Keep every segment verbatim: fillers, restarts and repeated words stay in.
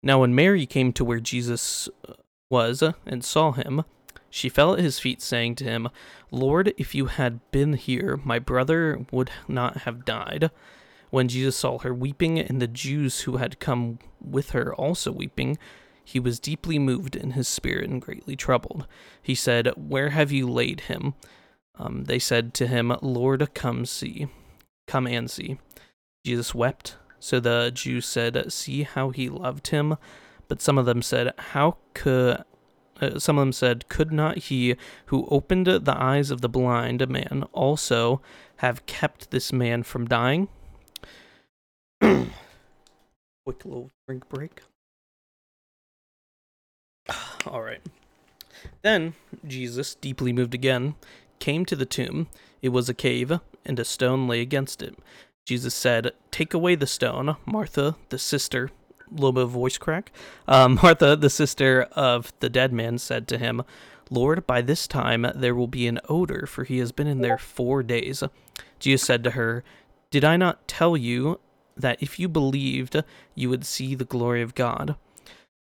Now when Mary came to where Jesus was and saw him, she fell at his feet, saying to him, "Lord, if you had been here, my brother would not have died." When Jesus saw her weeping, and the Jews who had come with her also weeping, he was deeply moved in his spirit and greatly troubled. He said, "Where have you laid him?" Um, they said to him, "Lord, come see, come and see." Jesus wept. So the Jews said, "See how he loved him." But some of them said, "How could?" Uh, some of them said, "Could not he who opened the eyes of the blind man also have kept this man from dying?" Quick little drink break. All right. Then Jesus, deeply moved again, came to the tomb. It was a cave, and a stone lay against it. Jesus said, "Take away the stone." Martha, the sister, a little bit of voice crack. Um, Martha, the sister of the dead man, said to him, "Lord, by this time there will be an odor, for he has been in there four days." Jesus said to her, "Did I not tell you that if you believed, you would see the glory of God?"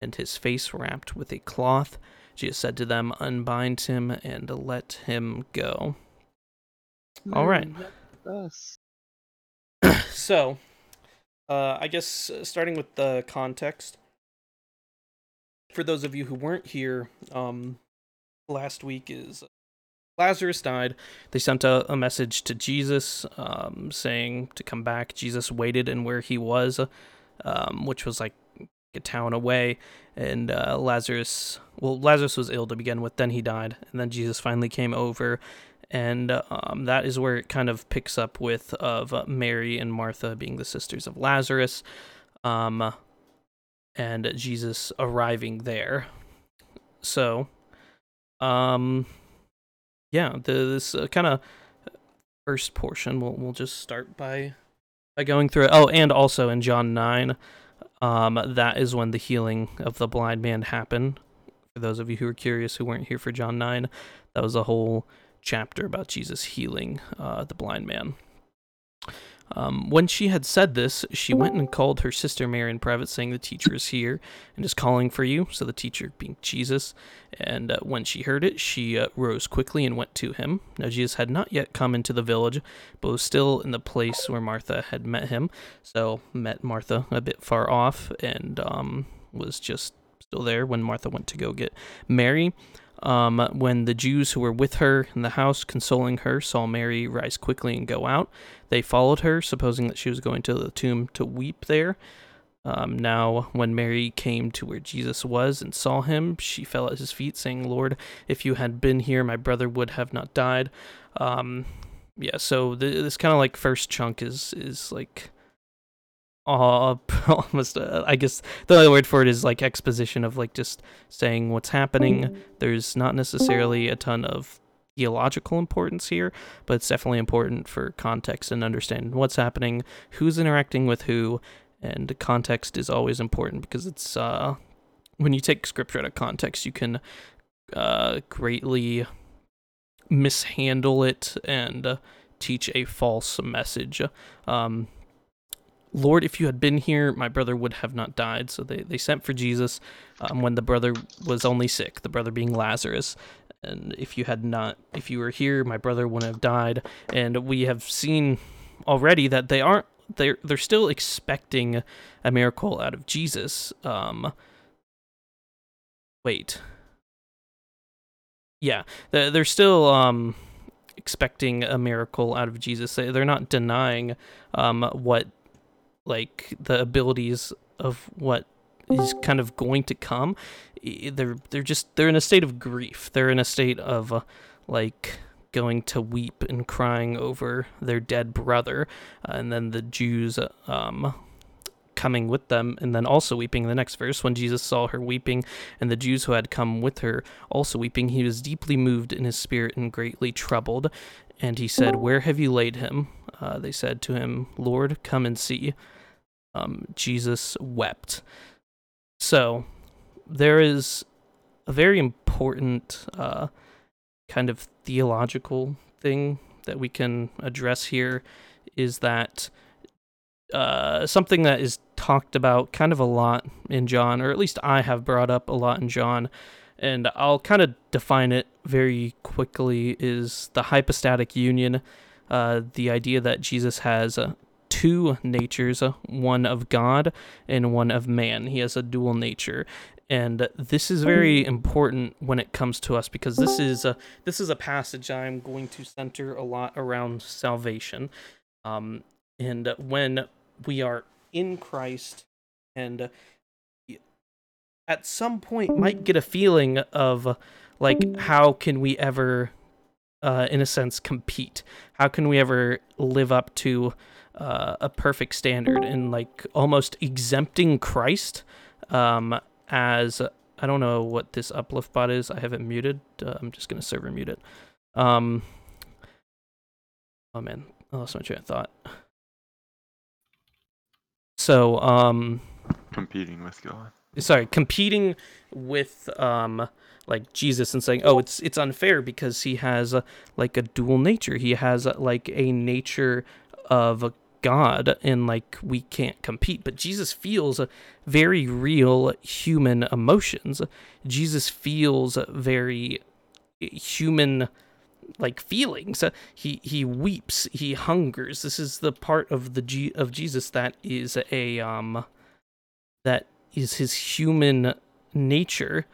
and his face wrapped with a cloth. Jesus said to them, "Unbind him and let him go." All right. So, uh, I guess starting with the context, for those of you who weren't here, um, last week is Lazarus died. They sent a, a message to Jesus, um, saying to come back. Jesus waited in where he was, um, which was like a town away, and uh, Lazarus, well, Lazarus was ill to begin with, then he died, and then Jesus finally came over, and um, that is where it kind of picks up with of uh, Mary and Martha being the sisters of Lazarus, um, and Jesus arriving there. So, um, yeah, the, this uh, kind of first portion, we'll we'll just start by by going through it. Oh, and also in John nine. Um, that is when the healing of the blind man happened. For those of you who are curious who weren't here for John nine, that was a whole chapter about Jesus healing uh, the blind man. Um, when she had said this, she went and called her sister Mary in private, saying, "The teacher is here and is calling for you." So the teacher being Jesus. And uh, when she heard it, she uh, rose quickly and went to him. Now Jesus had not yet come into the village, but was still in the place where Martha had met him. So met Martha a bit far off, and um, was just still there when Martha went to go get Mary. Um, when the Jews who were with her in the house, consoling her, saw Mary rise quickly and go out, they followed her, supposing that she was going to the tomb to weep there. Um, now, when Mary came to where Jesus was and saw him, she fell at his feet, saying, "Lord, if you had been here, my brother would have not died." Um, yeah, so the, this kind of like first chunk is, is like, Uh, almost, uh, I guess the other word for it is like exposition of like just saying what's happening. There's not necessarily a ton of theological importance here, but it's definitely important for context and understanding what's happening, who's interacting with who, and context is always important because it's, uh, when you take scripture out of context, you can, uh, greatly mishandle it and uh, teach a false message. Um, "Lord, if you had been here, my brother would have not died." So they, they sent for Jesus um, when the brother was only sick, the brother being Lazarus. And if you had not, if you were here, my brother wouldn't have died. And we have seen already that they aren't, they're, they're still expecting a miracle out of Jesus. Um, Wait. Yeah, they're still um, expecting a miracle out of Jesus. They're not denying um, what, like, the abilities of what is kind of going to come. They're they're just they're in a state of grief. They're in a state of uh, like going to weep and crying over their dead brother, uh, and then the Jews um, coming with them, and then also weeping. The next verse, when Jesus saw her weeping, and the Jews who had come with her also weeping, he was deeply moved in his spirit and greatly troubled. And he said, "Where have you laid him?" Uh, they said to him, "Lord, come and see." Um, Jesus wept. So there is a very important uh, kind of theological thing that we can address here, is that uh, something that is talked about kind of a lot in John, or at least I have brought up a lot in John, and I'll kind of define it very quickly, is the hypostatic union, uh, the idea that Jesus has a two natures, one of God and one of man. He has a dual nature, and this is very important when it comes to us, because this is a this is a passage I'm going to center a lot around salvation, um, and when we are in Christ, and at some point might get a feeling of like, how can we ever, uh, in a sense, compete? How can we ever live up to Uh, a perfect standard, and like almost exempting Christ um, as, I don't know what this uplift bot is. I have it muted. Uh, I'm just going to server mute it. Um, oh man, I lost my train of thought. So, um, competing with God. Sorry, competing with um, like Jesus, and saying, oh, it's it's unfair because he has uh, like a dual nature. He has uh, like a nature of a God, and like we can't compete. But Jesus feels very real human emotions. Jesus feels very human like feelings. He he weeps, he hungers. This is the part of the G- of Jesus that is a um that is his human nature,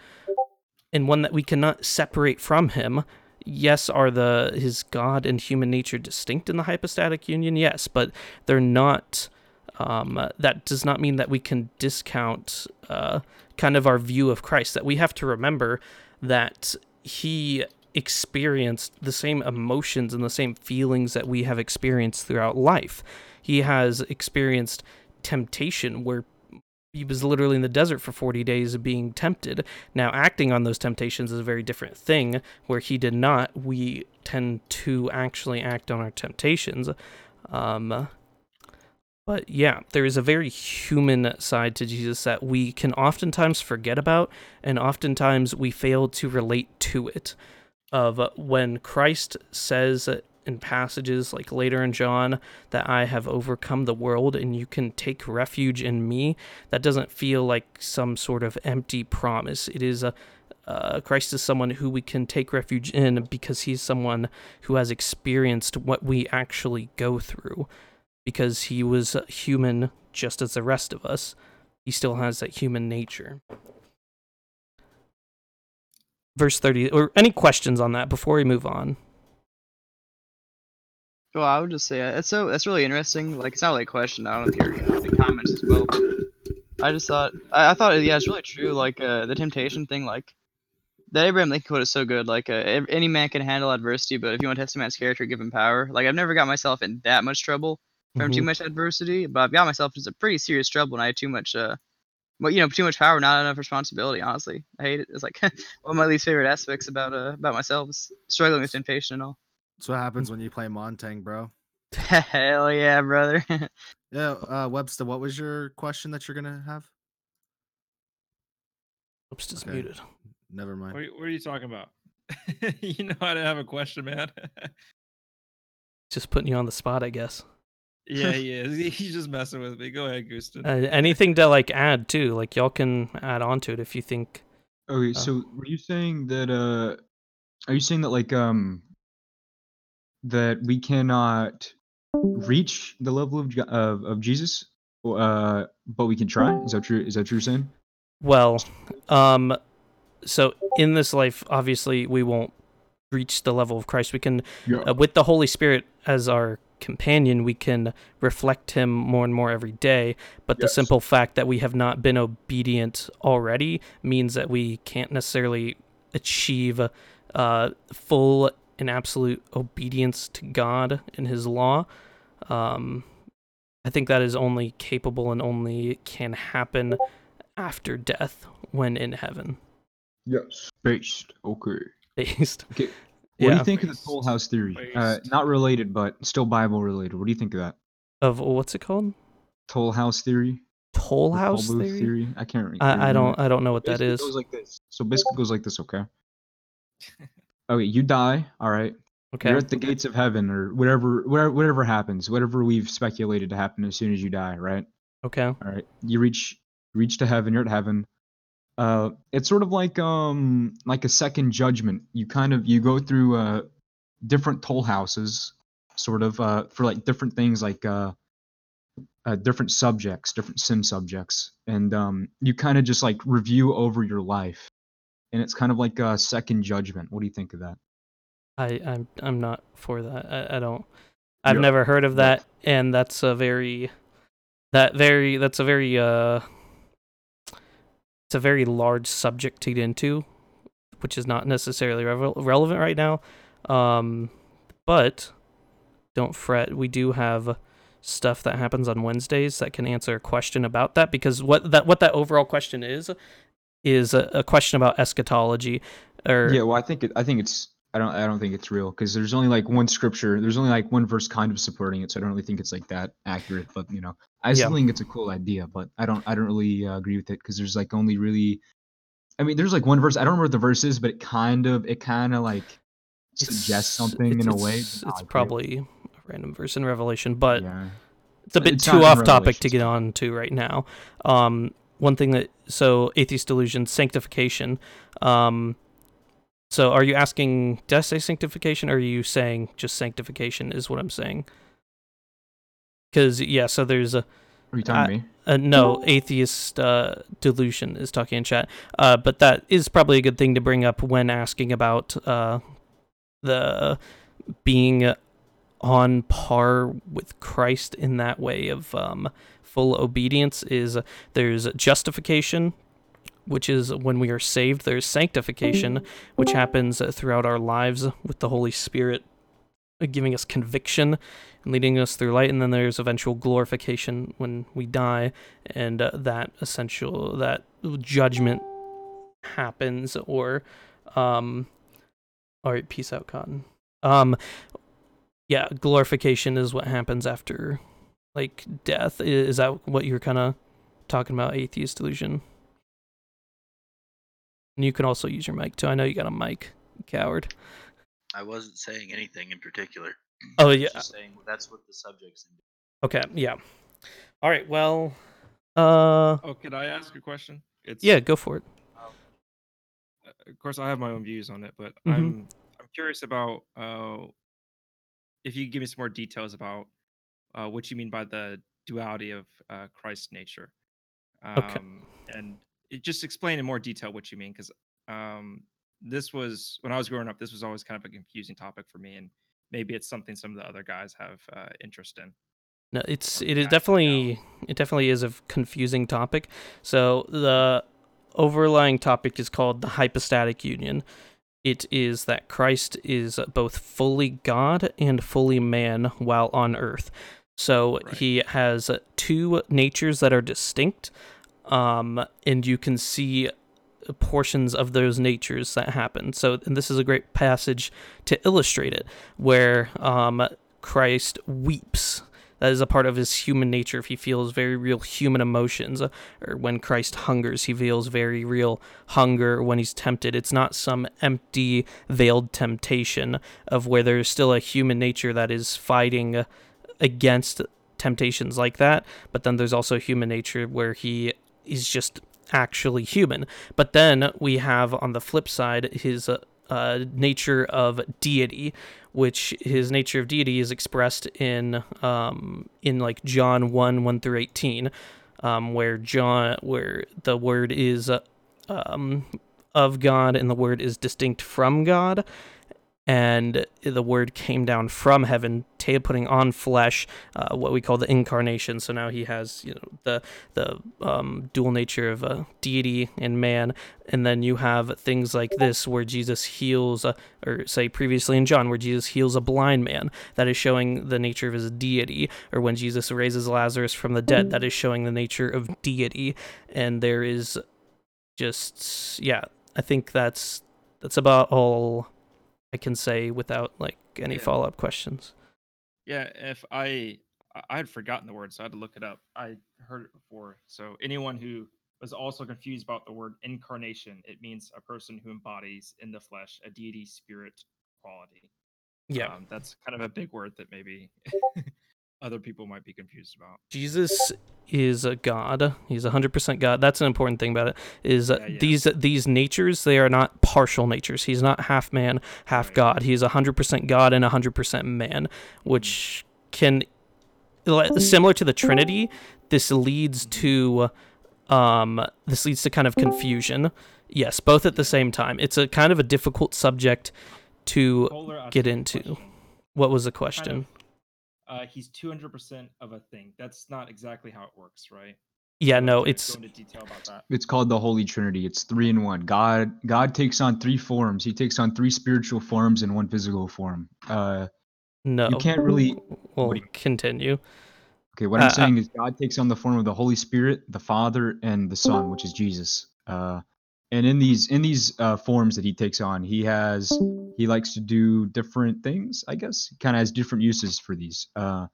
and one that we cannot separate from him. Yes, are the his God and human nature distinct in the hypostatic union? Yes, but they're not. Um, that does not mean that we can discount uh, kind of our view of Christ. That we have to remember that he experienced the same emotions and the same feelings that we have experienced throughout life. He has experienced temptation, where he was literally in the desert for forty days being tempted. Now, acting on those temptations is a very different thing, where he did not. We tend to actually act on our temptations. Um, but yeah, there is a very human side to Jesus that we can oftentimes forget about, and oftentimes we fail to relate to it. Of when Christ says in passages like later in John that I have overcome the world and you can take refuge in me, that doesn't feel like some sort of empty promise. It is a uh, Christ is someone who we can take refuge in, because he's someone who has experienced what we actually go through, because he was human just as the rest of us. He still has that human nature. Verse thirty, or any questions on that before we move on? Well, I would just say it's so that's really interesting. Like, it's not like a question. I don't hear the comments as well. I just thought I, I thought yeah, it's really true. Like uh, the temptation thing, like that Abraham Lincoln quote is so good. Like uh, any man can handle adversity, but if you want to test a man's character, give him power. Like I've never got myself in that much trouble from mm-hmm. too much adversity, but I've got myself into pretty serious trouble when I had too much, uh, well, you know, too much power, not enough responsibility. Honestly, I hate it. It's like one of my least favorite aspects about uh, about myself is struggling with temptation and all. That's what happens when you play Montang, bro. Hell yeah, brother. yeah, uh, Webster, what was your question that you're going to have? Webster's okay. Muted. Never mind. What are you, what are you talking about? You know I didn't have a question, man. Just putting you on the spot, I guess. Yeah, he is. He's just messing with me. Go ahead, Gusten. Uh, anything to like add, too. Like, y'all can add on to it if you think. Okay, uh, so were you saying that, uh, are you saying that, like, um, that we cannot reach the level of of, of Jesus, uh, but we can try. Is that true? Is that true, Sam? Well, um, so in this life, obviously, we won't reach the level of Christ. We can, yeah. uh, with the Holy Spirit as our companion, we can reflect him more and more every day. But yes. the simple fact that we have not been obedient already means that we can't necessarily achieve uh, full and absolute obedience to God and his law. Um, I think that is only capable and only can happen after death when in heaven. Yes. Based. Okay. Based. Okay. What yeah. do you think Based. of the Toll House theory? Uh, not related, but still Bible related. What do you think of that? Of what's it called? Toll House theory. Toll House theory? theory? I can't remember. I, I don't I don't know what basically that is. It goes like this. So basically it goes like this, okay? Okay, you die, all right? Okay. You're at the gates of heaven or whatever, whatever whatever happens, whatever we've speculated to happen as soon as you die, right? Okay. All right. You reach reach to heaven, you're at heaven. Uh, it's sort of like um like a second judgment. You kind of you go through uh different toll houses, sort of uh for like different things like uh, uh different subjects, different sin subjects, and um you kind of just like review over your life, and it's kind of like a second judgment. What do you think of that? I I'm I'm not for that. I, I don't. I've yeah. never heard of that, yeah. and that's a very that very that's a very uh. It's a very large subject to get into, which is not necessarily re- relevant right now. Um, but don't fret. We do have stuff that happens on Wednesdays that can answer a question about that, because what that what that overall question is is a, a question about eschatology. Or yeah, well, I think it, I think it's I don't I don't think it's real, because there's only like one scripture. There's only like one verse kind of supporting it, so I don't really think it's like that accurate. But you know, I still yeah. think it's a cool idea, but I don't I don't really uh, agree with it, because there's like only really, I mean, there's like one verse. I don't remember what the verse is, but it kind of it kind of like suggests it's, something it's, in a way. It's, it's probably a random verse in Revelation, but yeah. it's a bit it's too off topic to get on to right now. Um, one thing that so atheist delusion, sanctification. Um, So are you asking, did I say sanctification, or are you saying just sanctification is what I'm saying? Because, yeah, so there's a... Are you talking I, to me? Uh, no, atheist uh, delusion is talking in chat. Uh, but that is probably a good thing to bring up when asking about uh, the being on par with Christ in that way of um, full obedience. Is uh, there's justification, which is when we are saved. There's sanctification, which happens throughout our lives with the Holy Spirit giving us conviction and leading us through light. And then there's eventual glorification when we die, and uh, that essential that judgment happens. Or, um, all right, peace out, Cotton. Um, yeah, glorification is what happens after, like, death. Is that what you're kind of talking about, atheist delusion? And you can also use your mic, too. I know you got a mic, coward. I wasn't saying anything in particular. Oh, yeah. I was just saying that's what the subject's in. Okay, yeah. All right, well... Uh... Oh, could I ask a question? It's... Yeah, go for it. Um, of course, I have my own views on it, but mm-hmm. I'm I'm curious about... Uh, if you could give me some more details about uh, what you mean by the duality of uh, Christ's nature. Um, okay. And... It just explain in more detail what you mean, because um, this was, when I was growing up, this was always kind of a confusing topic for me, and maybe it's something some of the other guys have uh, interest in. No, it's it is definitely it definitely is a confusing topic. So the overlying topic is called the hypostatic union. It is that Christ is both fully God and fully man while on earth. So right. he has two natures that are distinct. Um, and you can see portions of those natures that happen. So, and this is a great passage to illustrate it, where um, Christ weeps. That is a part of his human nature. If he feels very real human emotions, or when Christ hungers, he feels very real hunger when he's tempted. It's not some empty, veiled temptation of where there's still a human nature that is fighting against temptations like that, but then there's also human nature where he is just actually human. But then we have on the flip side his uh, uh, nature of deity, which his nature of deity is expressed in um, in like John one, one through eighteen, um, where John, where the word is uh, um, of God, and the Word is distinct from God, and the Word came down from heaven, putting on flesh, uh, what we call the incarnation. So now he has, you know, the the um, dual nature of a deity and man. And then you have things like this, where Jesus heals, a, or say previously in John, where Jesus heals a blind man. That is showing the nature of his deity. Or when Jesus raises Lazarus from the dead, that is showing the nature of deity. And there is just, yeah, I think that's that's about all I can say without like any yeah. follow-up questions. Yeah, if I I had forgotten the word, so I had to look it up. I heard it before. So anyone who was also confused about the word incarnation, it means a person who embodies in the flesh a deity spirit quality. Yeah, um, that's kind of a big word that maybe other people might be confused about. Jesus is a God. He's one hundred percent God. That's an important thing about it, is uh, yeah, yeah. these these natures, they are not partial natures. He's not half man, half right. God. He's one hundred percent God and one hundred percent man, which can, similar to the Trinity, this leads to um this leads to kind of confusion. Yes, both at the same time. It's a kind of a difficult subject to Polar get into. Question. What was the question? Kind of- Uh, he's two hundred percent of a thing. That's not exactly how it works, right? Yeah, no, it's... Go into detail about that. It's called the Holy Trinity. It's three in one. God God takes on three forms. He takes on three spiritual forms and one physical form. Uh, no. You can't really... We'll you... continue. Okay, what uh, I'm saying uh, is God takes on the form of the Holy Spirit, the Father, and the Son, which is Jesus. Uh, and in these in these uh, forms that he takes on, he has... He likes to do different things, I guess. He kind of has different uses for these, uh,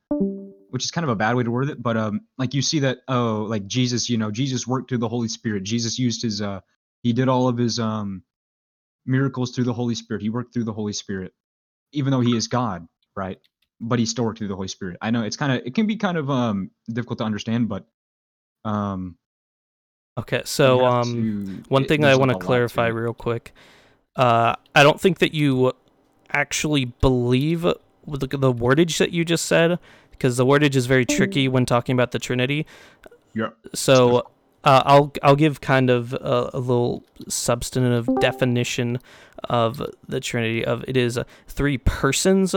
which is kind of a bad way to word it. But um, like you see that, oh, like Jesus, you know, Jesus worked through the Holy Spirit. Jesus used his, uh, he did all of his um, miracles through the Holy Spirit. He worked through the Holy Spirit, even though he is God, right? But he still worked through the Holy Spirit. I know it's kind of, it can be kind of um, difficult to understand, but. Um, okay, so um, to, one thing I want to clarify real quick. Uh, I don't think that you actually believe the, the wordage that you just said, because the wordage is very tricky when talking about the Trinity. Yeah. So uh, I'll I'll give kind of a, a little substantive definition of the Trinity. Of it is three persons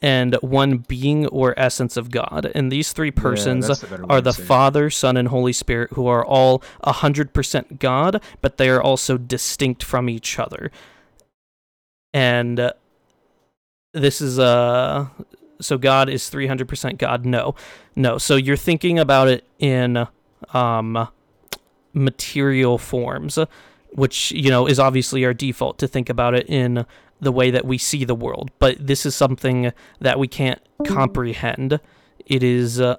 and one being or essence of God. And these three persons yeah, are the Father, Son, and Holy Spirit, who are all one hundred percent God, but they are also distinct from each other. And uh, this is, uh, so God is three hundred percent God? No, no. So you're thinking about it in um, material forms, which, you know, is obviously our default to think about it in the way that we see the world, but this is something that we can't comprehend. It is uh,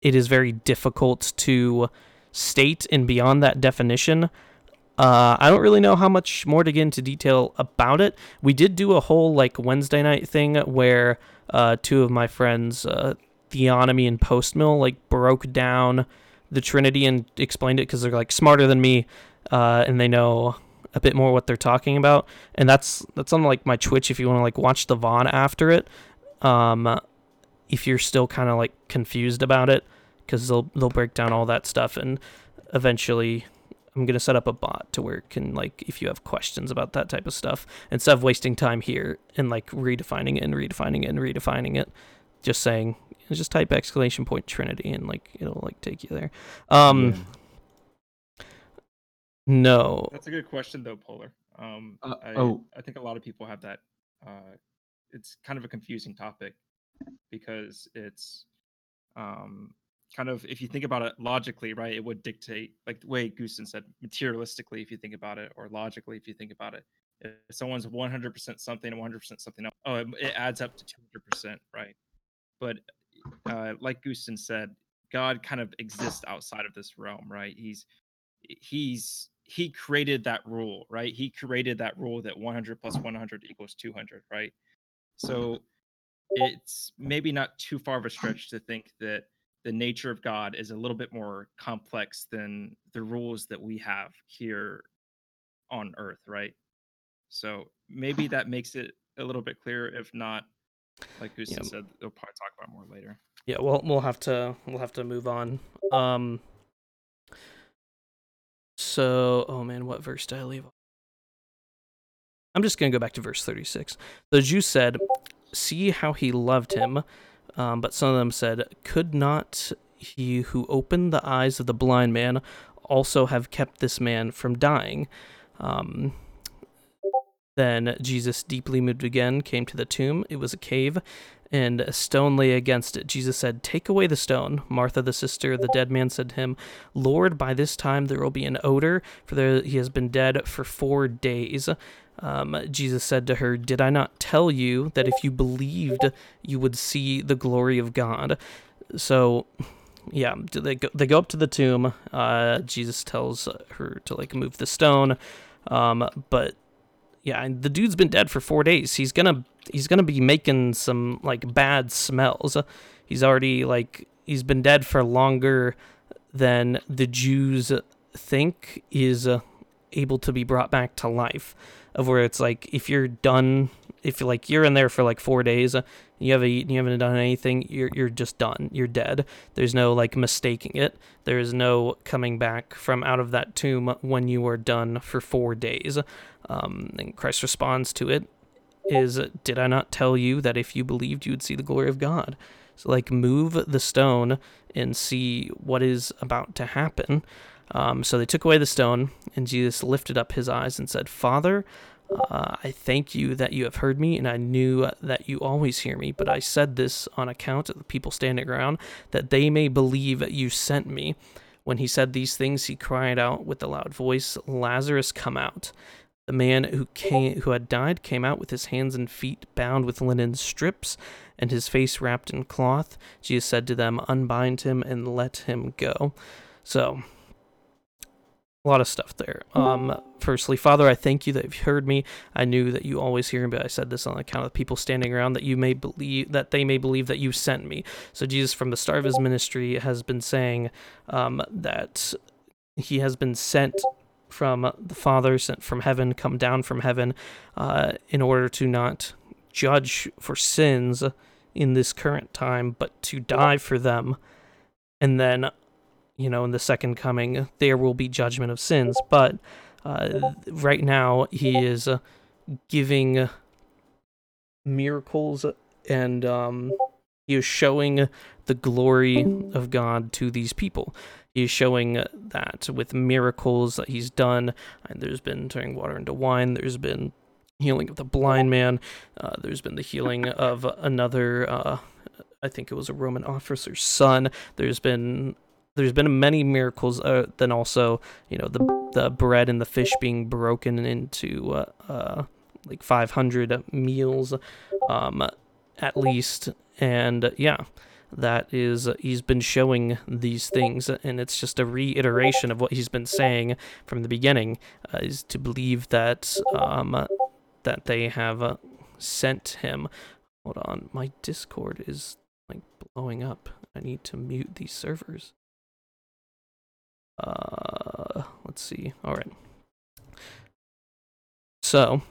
it is very difficult to state, and beyond that definition, uh, I don't really know how much more to get into detail about it. We did do a whole like Wednesday night thing where uh, two of my friends, uh, Theonomy and Postmill, like broke down the Trinity and explained it, because they're like smarter than me, uh, and they know a bit more what they're talking about, and that's that's on like my Twitch if you want to like watch the V O D after it, um if you're still kind of like confused about it, because they'll they'll break down all that stuff. And eventually I'm gonna set up a bot to where it can, like, if you have questions about that type of stuff, instead of wasting time here and like redefining it and redefining it and redefining it, just saying just type exclamation point Trinity and like it'll like take you there. um yeah. No. That's a good question, though, Polar. Um, uh, I, oh. I think a lot of people have that. Uh, it's kind of a confusing topic, because it's um, kind of, if you think about it logically, right, it would dictate, like the way Goosen said, materialistically, if you think about it, or logically, if you think about it. If someone's one hundred percent something and one hundred percent something else, oh, it, it adds up to two hundred percent, right? But uh, like Goosen said, God kind of exists outside of this realm, right? He's he's he created that rule, right? He created that rule that one hundred plus one hundred equals two hundred, right? So it's maybe not too far of a stretch to think that the nature of God is a little bit more complex than the rules that we have here on earth, right? So maybe that makes it a little bit clearer. If not, like Gusten yeah. said, they'll probably talk about more later. Yeah, well, we'll have to we'll have to move on. Um So, oh man, what verse did I leave? I'm just going to go back to verse thirty-six. The Jews said, see how he loved him. Um, but some of them said, could not he who opened the eyes of the blind man also have kept this man from dying? Um, then Jesus, deeply moved again, came to the tomb. It was a cave, and a stone lay against it. Jesus said, take away the stone. Martha, the sister of the dead man, said to him, Lord, by this time there will be an odor, for there he has been dead for four days. Um, Jesus said to her, did I not tell you that if you believed, you would see the glory of God? So, yeah, they go, they go up to the tomb. Uh, Jesus tells her to, like, move the stone. Um, but, yeah, the dude's been dead for four days. He's gonna... He's going to be making some, like, bad smells. He's already, like, he's been dead for longer than the Jews think is able to be brought back to life. Of where it's, like, if you're done, if, you're like, you're in there for, like, four days, you haven't eaten, you haven't done anything, you're you're just done. You're dead. There's no, like, mistaking it. There is no coming back from out of that tomb when you are done for four days. Um, and Christ responds to it. Is, did I not tell you that if you believed, you would see the glory of God? So, like, move the stone and see what is about to happen. Um, so they took away the stone, and Jesus lifted up his eyes and said, Father, uh, I thank you that you have heard me, and I knew that you always hear me, but I said this on account of the people standing around, that they may believe you sent me. When he said these things, he cried out with a loud voice, Lazarus, come out. The man who came, who had died came out with his hands and feet bound with linen strips and his face wrapped in cloth. Jesus said to them, unbind him and let him go. So, a lot of stuff there. Um, firstly, Father, I thank you that you've heard me. I knew that you always hear me, but I said this on account of the people standing around, that you may believe, that they may believe that you sent me. So Jesus, from the start of his ministry, has been saying um, that he has been sent from the Father, sent from heaven, come down from heaven, uh, in order to not judge for sins in this current time, but to die for them. And then, you know, in the second coming, there will be judgment of sins. But uh, right now, he is uh, giving miracles, and um, he is showing the glory of God to these people. He's showing that with miracles that he's done. And there's been turning water into wine. There's been healing of the blind man. Uh, there's been the healing of another, uh, I think it was a Roman officer's son. There's been there's been many miracles. Uh, then also, you know, the the bread and the fish being broken into uh, uh, like five hundred meals, um, at least. And yeah. That is, he's been showing these things, and it's just a reiteration of what he's been saying from the beginning, uh, is to believe that um, that they have uh, sent him. Hold on, my Discord is, like, blowing up. I need to mute these servers. Uh, let's see. All right. So,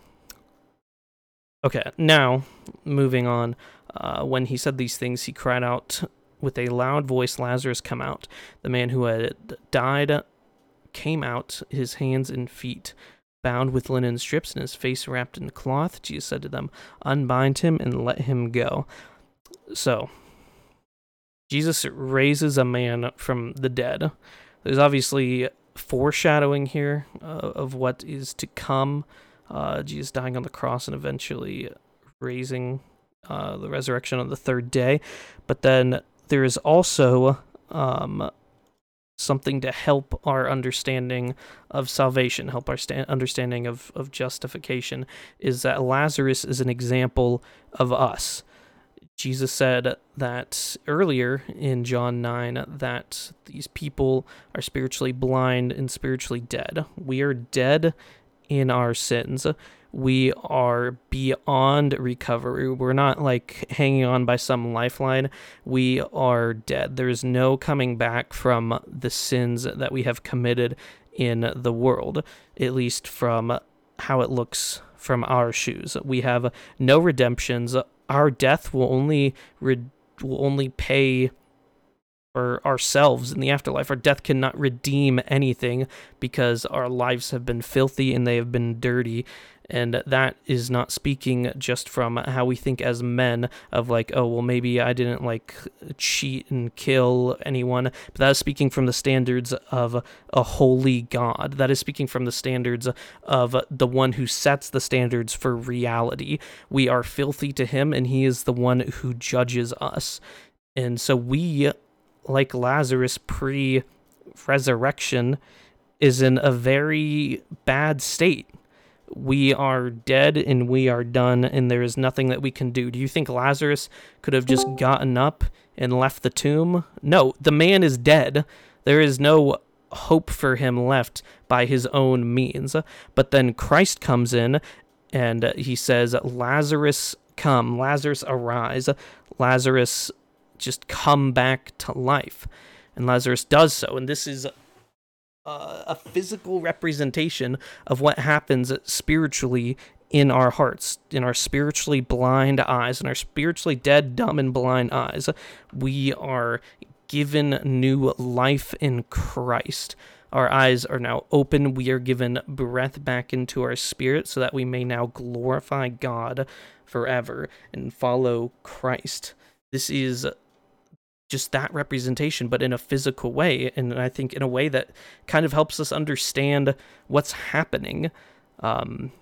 okay, now, moving on. Uh, when he said these things, he cried out with a loud voice, Lazarus, come out. The man who had died came out, his hands and feet bound with linen strips and his face wrapped in cloth. Jesus said to them, unbind him and let him go. So, Jesus raises a man from the dead. There's obviously foreshadowing here uh, of what is to come. Uh, Jesus dying on the cross and eventually raising... Uh, the resurrection on the third day, but then there is also um, something to help our understanding of salvation, help our sta- understanding of, of justification, is that Lazarus is an example of us. Jesus said that earlier in John nine, that these people are spiritually blind and spiritually dead. We are dead in our sins. We are beyond recovery. We're not, like, hanging on by some lifeline. We are dead. There is no coming back from the sins that we have committed in the world, at least from how it looks from our shoes. We have no redemptions. Our death will only re- will only pay or ourselves in the afterlife. Our death cannot redeem anything because our lives have been filthy and they have been dirty. And that is not speaking just from how we think as men of like, oh, well, maybe I didn't like cheat and kill anyone. But that is speaking from the standards of a holy God. That is speaking from the standards of the one who sets the standards for reality. We are filthy to him, and he is the one who judges us. And so we, like Lazarus pre-resurrection, is in a very bad state. We are dead and we are done, and there is nothing that we can do. Do you think Lazarus could have just gotten up and left the tomb? No, the man is dead. There is no hope for him left by his own means. But then Christ comes in and he says, Lazarus, come. Lazarus, arise. Lazarus, just come back to life. And Lazarus does so. And this is Uh, a physical representation of what happens spiritually in our hearts, in our spiritually blind eyes, in our spiritually dead, dumb, and blind eyes. We are given new life in Christ. Our eyes are now open. We are given breath back into our spirit so that we may now glorify God forever and follow Christ. This is just that representation, but in a physical way, and I think in a way that kind of helps us understand what's happening. Um,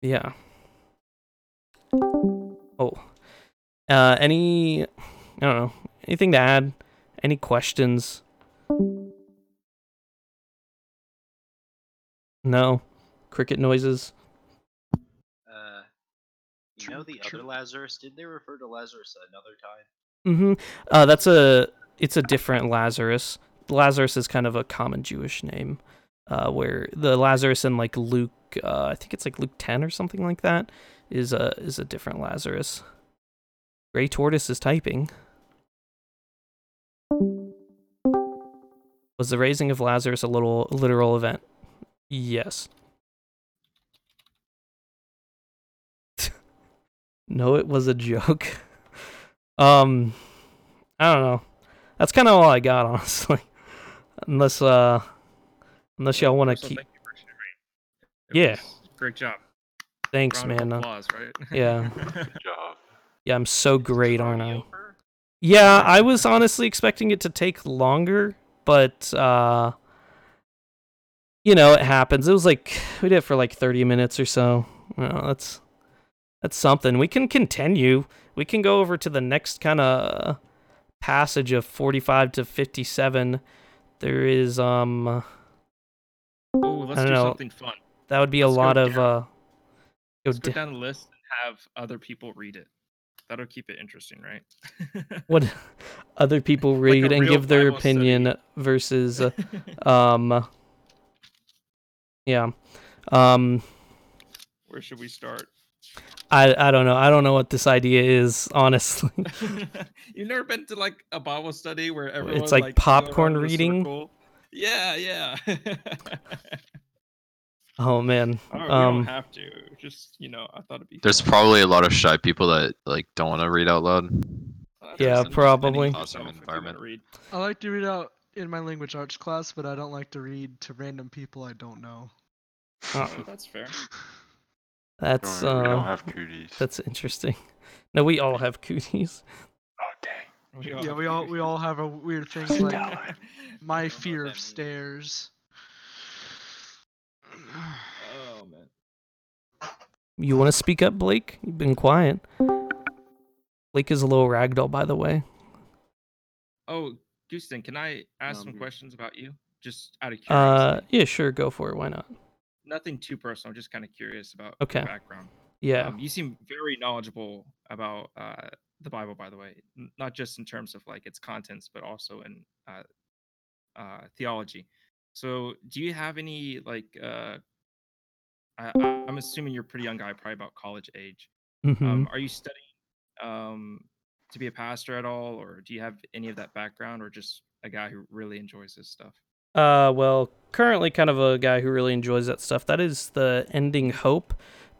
yeah. Oh. Uh, any, I don't know, anything to add? Any questions? No? Cricket noises? Uh, you know the other Lazarus? Did they refer to Lazarus another time? Mm-hmm. Uh, that's a, it's a different Lazarus. Lazarus is kind of a common Jewish name, uh, where the Lazarus in like Luke, uh, I think it's like Luke ten or something like that, is a, is a different Lazarus. Gray Tortoise is typing. Was the raising of Lazarus a little literal event? Yes. No, it was a joke. Um, I don't know. That's kind of all I got, honestly. Unless, uh, unless y'all want to keep. Thank you for sharing. Yeah. Great job. Thanks, man. Applause, right? Yeah. Good job. Yeah, I'm so great, aren't I? Yeah, I was honestly expecting it to take longer, but uh, you know, it happens. It was like we did it for like thirty minutes or so. Well, that's that's something. We can continue. We can go over to the next kind of passage of forty-five to fifty-seven. There is, um... Ooh, let's I don't do know, something fun. That would be let's a lot of... Down. Uh, let's go d- down the list and have other people read it. That'll keep it interesting, right? What other people read like and give their Bible opinion study. Versus... Uh, um, yeah. Um, Where should we start? I, I don't know. I don't know what this idea is, honestly. You've never been to like a Bible study where everyone it's like, like popcorn reading. Yeah, yeah. Oh man. Oh, we um, don't have to. Just you know, I thought it'd be. There's fun. Probably a lot of shy people that like don't want to read out loud. Uh, yeah, probably. Awesome environment. I like to read out in my language arts class, but I don't like to read to random people I don't know. Oh, that's fair. That's don't, uh, we don't have cooties. That's interesting. No, we all have cooties. Oh dang! We all yeah, we all cooties. we all have a weird thing like my fear of stairs. Oh man! You want to speak up, Blake? You've been quiet. Blake is a little ragdoll, by the way. Oh, Houston, can I ask um, some questions about you, just out of curiosity? Uh, yeah, sure, go for it. Why not? Nothing too personal. I'm just kind of curious about okay. your background. Yeah. Um, you seem very knowledgeable about uh, the Bible, by the way, N- not just in terms of like its contents, but also in uh, uh, theology. So do you have any like, uh, I- I'm assuming you're a pretty young guy, probably about college age. Mm-hmm. Um, are you studying um, to be a pastor at all? Or do you have any of that background or just a guy who really enjoys this stuff? Uh, well, currently kind of a guy who really enjoys that stuff. That is the ending hope,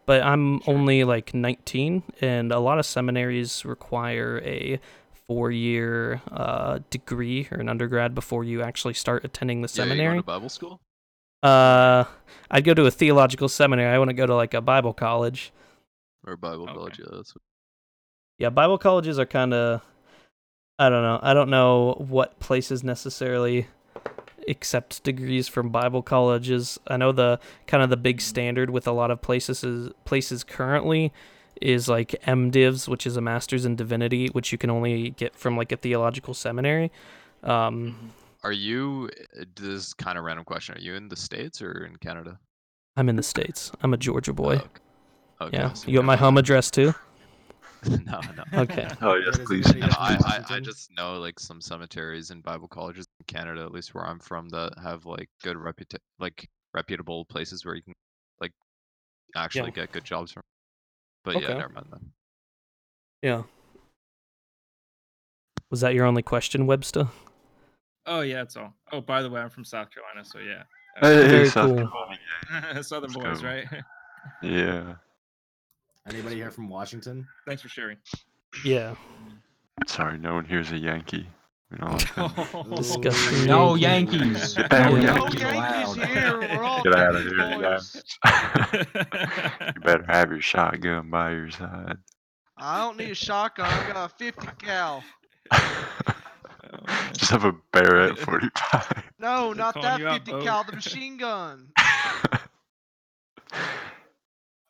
but I'm only like nineteen, and a lot of seminaries require a four-year uh, degree or an undergrad before you actually start attending the yeah, seminary. Are you going to Bible school? Uh, I'd go to a theological seminary. I want to go to like a Bible college. Or Bible okay. college, yeah. That's what... Yeah, Bible colleges are kind of... I don't know. I don't know what places necessarily accept degrees from Bible colleges. I know the kind of the big standard with a lot of places is, places currently is like MDivs, which is a master's in divinity, which you can only get from like a theological seminary. Um, are you, this is kind of a random question, are you in the States or in Canada? I'm in the States. I'm a Georgia boy. Oh, okay. Okay, yeah. So you want my home address too? No, no. Okay. Oh yes, please. No, I, I, I just know like some cemeteries and Bible colleges in Canada, at least where I'm from, that have like good reputa- like reputable places where you can like actually yeah. get good jobs from. But okay. yeah, never mind then. Yeah. Was that your only question, Webster? Oh yeah, that's all. Oh, by the way, I'm from South Carolina, so yeah. Hey, very South cool. Carolina. Southern boys, cool. right? Yeah. Anybody here from Washington? Thanks for sharing. Yeah. Sorry, no one here's a Yankee. We don't oh, no Yankees. No Yankees here. We're all get out of here. Yeah. You better have your shotgun by your side. I don't need a shotgun. I got a fifty cal. Just have a Barrett forty-five. No, not that fifty cal. The machine gun.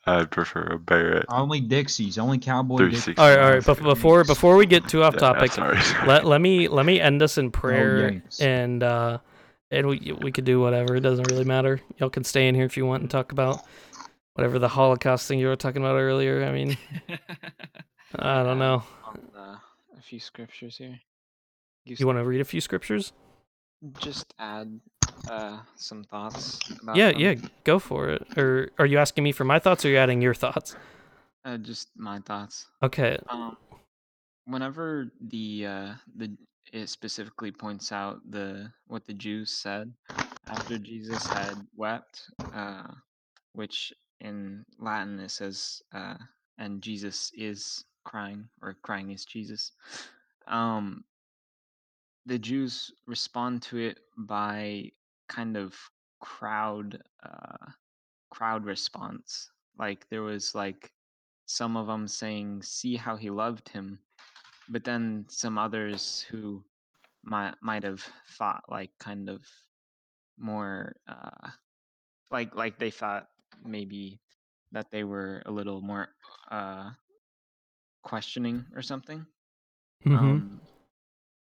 I'd prefer a Barrett. Only Dixies, only Cowboy Dixies. All right, all right. But before before we get too off topic, yeah, sorry. let let me let me end us in prayer, oh, and uh, and we we could do whatever. It doesn't really matter. Y'all can stay in here if you want and talk about whatever the Holocaust thing you were talking about earlier. I mean, I don't know. Uh, a few scriptures here. You, you want to read a few scriptures? Just add. Uh, some thoughts about yeah them. yeah go for it. Or are you asking me for my thoughts, or are you adding your thoughts? Uh, just my thoughts. Okay. Um, whenever the uh the it specifically points out the what the Jews said after Jesus had wept, uh which in Latin it says uh and Jesus is crying, or crying is Jesus. Um, the Jews respond to it by kind of crowd uh crowd response. Like there was like some of them saying, see how he loved him, but then some others who might might have thought like kind of more uh like like they thought maybe that they were a little more uh questioning or something. Mm-hmm. Um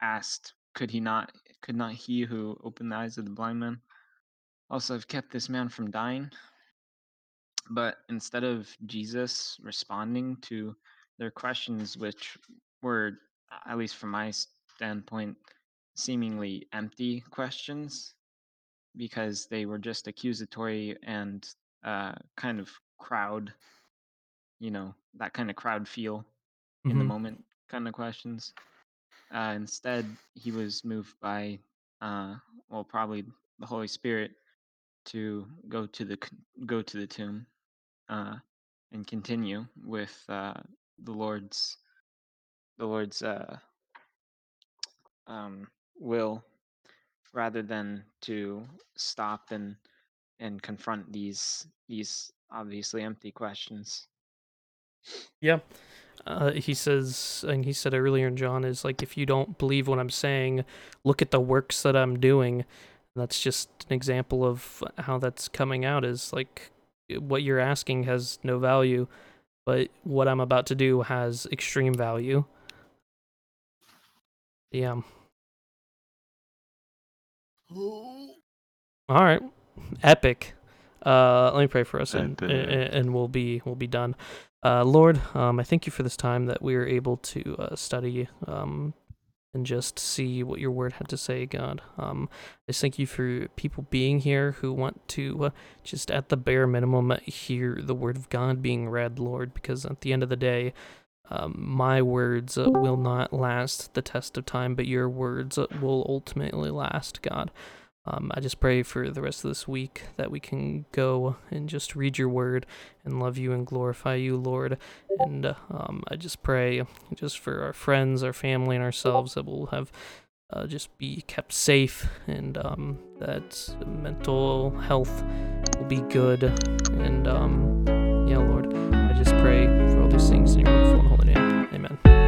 asked, could he not Could not he who opened the eyes of the blind man also have kept this man from dying? But instead of Jesus responding to their questions, which were, at least from my standpoint, seemingly empty questions, because they were just accusatory and uh, kind of crowd, you know, that kind of crowd feel mm-hmm. in the moment kind of questions. Uh, instead, he was moved by, uh, well, probably the Holy Spirit, to go to the go to the tomb, uh, and continue with uh, the Lord's the Lord's uh, um, will, rather than to stop and and confront these these obviously empty questions. Yeah. Uh, he says, and he said earlier in John, is like, if you don't believe what I'm saying, look at the works that I'm doing. And that's just an example of how that's coming out, is like, what you're asking has no value, but what I'm about to do has extreme value. Yeah. All right. Epic. Uh, let me pray for us, and, and, and we'll be we'll be done. Uh, Lord, um, I thank you for this time that we are able to uh, study um, and just see what your word had to say, God. Um, I just thank you for people being here who want to uh, just at the bare minimum hear the word of God being read, Lord, because at the end of the day, um, my words uh, will not last the test of time, but your words uh, will ultimately last, God. Um, I just pray for the rest of this week that we can go and just read your word and love you and glorify you, Lord. And um, I just pray just for our friends, our family, and ourselves that we'll have uh, just be kept safe, and um, that mental health will be good. And um, yeah, Lord, I just pray for all these things in your wonderful and holy name. Amen.